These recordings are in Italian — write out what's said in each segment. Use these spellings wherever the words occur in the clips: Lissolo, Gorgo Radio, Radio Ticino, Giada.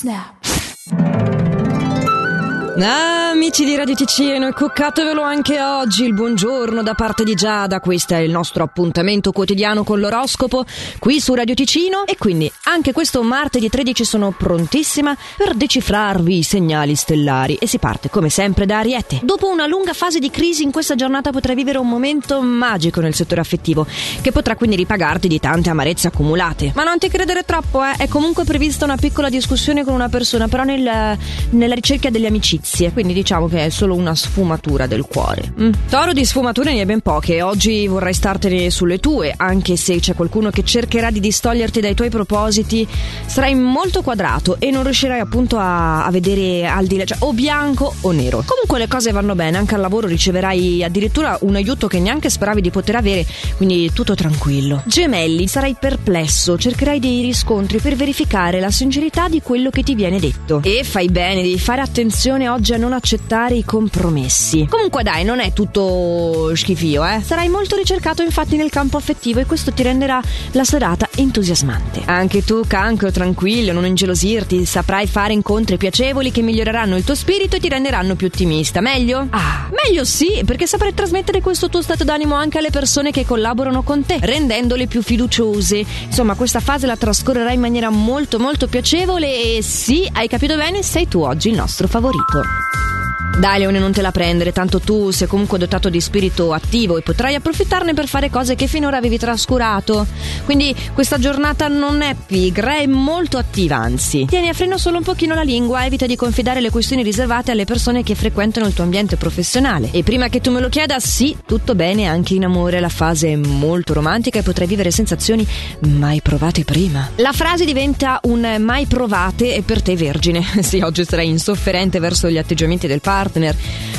Snap. Amici di Radio Ticino, cuccatevelo anche oggi, il buongiorno da parte di Giada. Questo è il nostro appuntamento quotidiano con l'oroscopo qui su Radio Ticino, e quindi anche questo martedì 13 sono prontissima per decifrarvi i segnali stellari, e si parte come sempre da Ariete. Dopo una lunga fase di crisi, in questa giornata potrai vivere un momento magico nel settore affettivo, che potrà quindi ripagarti di tante amarezze accumulate. Ma non ti credere troppo, è comunque prevista una piccola discussione con una persona, però nella ricerca delle amicizie, quindi diciamo che è solo una sfumatura del cuore. Toro, di sfumature ne è ben poche. Oggi vorrai startene sulle tue, anche se c'è qualcuno che cercherà di distoglierti dai tuoi propositi. Sarai molto quadrato e non riuscirai appunto a vedere al di là, cioè o bianco o nero. Comunque le cose vanno bene, anche al lavoro riceverai addirittura un aiuto che neanche speravi di poter avere, quindi tutto tranquillo. Gemelli, sarai perplesso, cercherai dei riscontri per verificare la sincerità di quello che ti viene detto, e fai bene, devi fare attenzione oggi a non accettare i compromessi. Comunque dai, non è tutto schifio, Sarai molto ricercato infatti nel campo affettivo, e questo ti renderà la serata entusiasmante. Anche tu, Cancro, tranquillo, non ingelosirti, saprai fare incontri piacevoli che miglioreranno il tuo spirito e ti renderanno più ottimista. Meglio? Meglio sì, perché saprai trasmettere questo tuo stato d'animo anche alle persone che collaborano con te, rendendole più fiduciose. Insomma, questa fase la trascorrerai in maniera molto molto piacevole, e sì, hai capito bene, sei tu oggi il nostro favorito. Dai Leone, non te la prendere, tanto tu sei comunque dotato di spirito attivo e potrai approfittarne per fare cose che finora avevi trascurato. Quindi questa giornata non è pigra, è molto attiva, anzi. Tieni a freno solo un pochino la lingua, evita di confidare le questioni riservate alle persone che frequentano il tuo ambiente professionale. E prima che tu me lo chieda, sì, tutto bene anche in amore, la fase è molto romantica e potrai vivere sensazioni mai provate prima. La frase diventa un mai provate e per te Vergine. Sì, oggi sarai insofferente verso gli atteggiamenti del padre partner.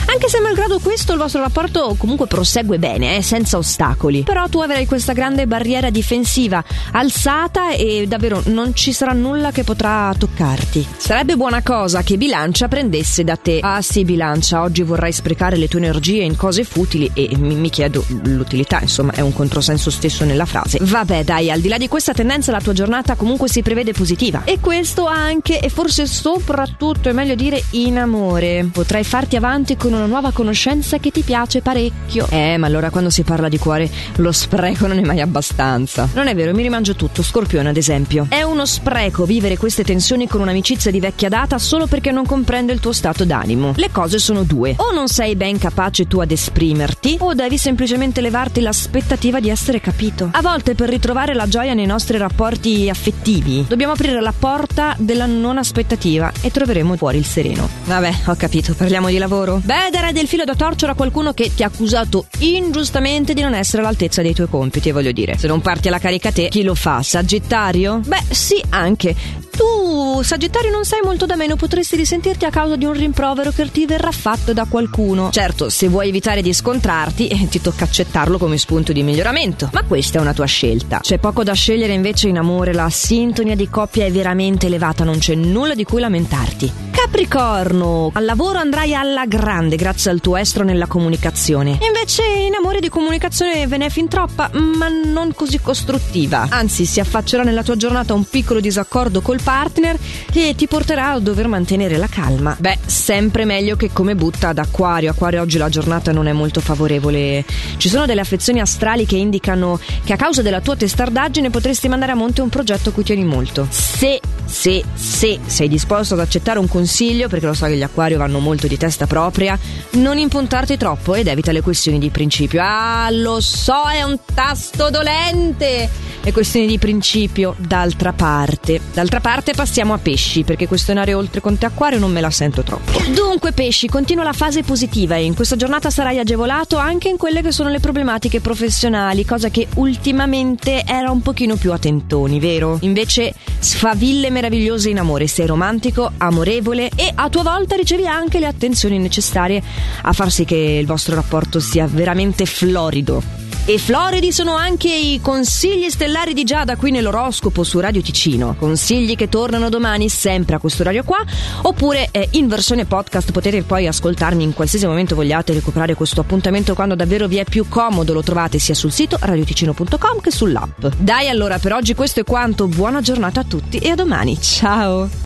Anche se malgrado questo il vostro rapporto comunque prosegue bene, senza ostacoli. Però tu avrai questa grande barriera difensiva alzata e davvero non ci sarà nulla che potrà toccarti. Sarebbe buona cosa che Bilancia prendesse da te. Ah sì, Bilancia, oggi vorrai sprecare le tue energie in cose futili, e mi chiedo l'utilità, insomma è un controsenso stesso nella frase. Vabbè dai, al di là di questa tendenza la tua giornata comunque si prevede positiva, e questo anche e forse soprattutto è meglio dire in amore. Potrai farti avanti con una nuova conoscenza che ti piace parecchio. Ma allora quando si parla di cuore lo spreco non è mai abbastanza. Non è vero, mi rimangio tutto. Scorpione, ad esempio, è uno spreco vivere queste tensioni con un'amicizia di vecchia data solo perché non comprende il tuo stato d'animo. Le cose sono due: o non sei ben capace tu ad esprimerti, o devi semplicemente levarti l'aspettativa di essere capito. A volte per ritrovare la gioia nei nostri rapporti affettivi dobbiamo aprire la porta della non aspettativa e troveremo fuori il sereno. Vabbè, ho capito, parliamo di lavoro. Beh, darai del filo da torcere a qualcuno che ti ha accusato ingiustamente di non essere all'altezza dei tuoi compiti, e voglio dire, se non parti alla carica te, chi lo fa? Sagittario? Beh, sì, anche tu, Sagittario, non sei molto da meno, potresti risentirti a causa di un rimprovero che ti verrà fatto da qualcuno. Certo, se vuoi evitare di scontrarti, ti tocca accettarlo come spunto di miglioramento, ma questa è una tua scelta. C'è poco da scegliere invece in amore, la sintonia di coppia è veramente elevata, non c'è nulla di cui lamentarti. Capricorno, al lavoro andrai alla grande grazie al tuo estro nella comunicazione. Invece in amore di comunicazione ve ne è fin troppa, ma non così costruttiva. Anzi, si affaccerà nella tua giornata un piccolo disaccordo col partner che ti porterà a dover mantenere la calma. Beh, sempre meglio che come butta ad Acquario. Acquario, oggi la giornata non è molto favorevole. Ci sono delle affezioni astrali che indicano che a causa della tua testardaggine potresti mandare a monte un progetto a cui tieni molto. Se sei disposto ad accettare un consiglio, perché lo so che gli Acquario vanno molto di testa propria, non impuntarti troppo ed evita le questioni di principio. Lo so, è un tasto dolente, le questioni di principio. D'altra parte passiamo a Pesci, perché questionare oltre con te Acquario non me la sento troppo. Dunque Pesci, continua la fase positiva e in questa giornata sarai agevolato anche in quelle che sono le problematiche professionali, cosa che ultimamente era un pochino più a tentoni, vero? Invece sfaville meravigliose in amore, sei romantico, amorevole, e a tua volta ricevi anche le attenzioni necessarie a far sì che il vostro rapporto sia veramente florido. E floridi sono anche i consigli stellari di Giada qui nell'oroscopo su Radio Ticino. Consigli che tornano domani sempre a questo orario qua, oppure in versione podcast. Potete poi ascoltarmi in qualsiasi momento vogliate, recuperare questo appuntamento quando davvero vi è più comodo. Lo trovate sia sul sito radioticino.com che sull'app. Dai, allora per oggi questo è quanto. Buona giornata a tutti e a domani. Ciao.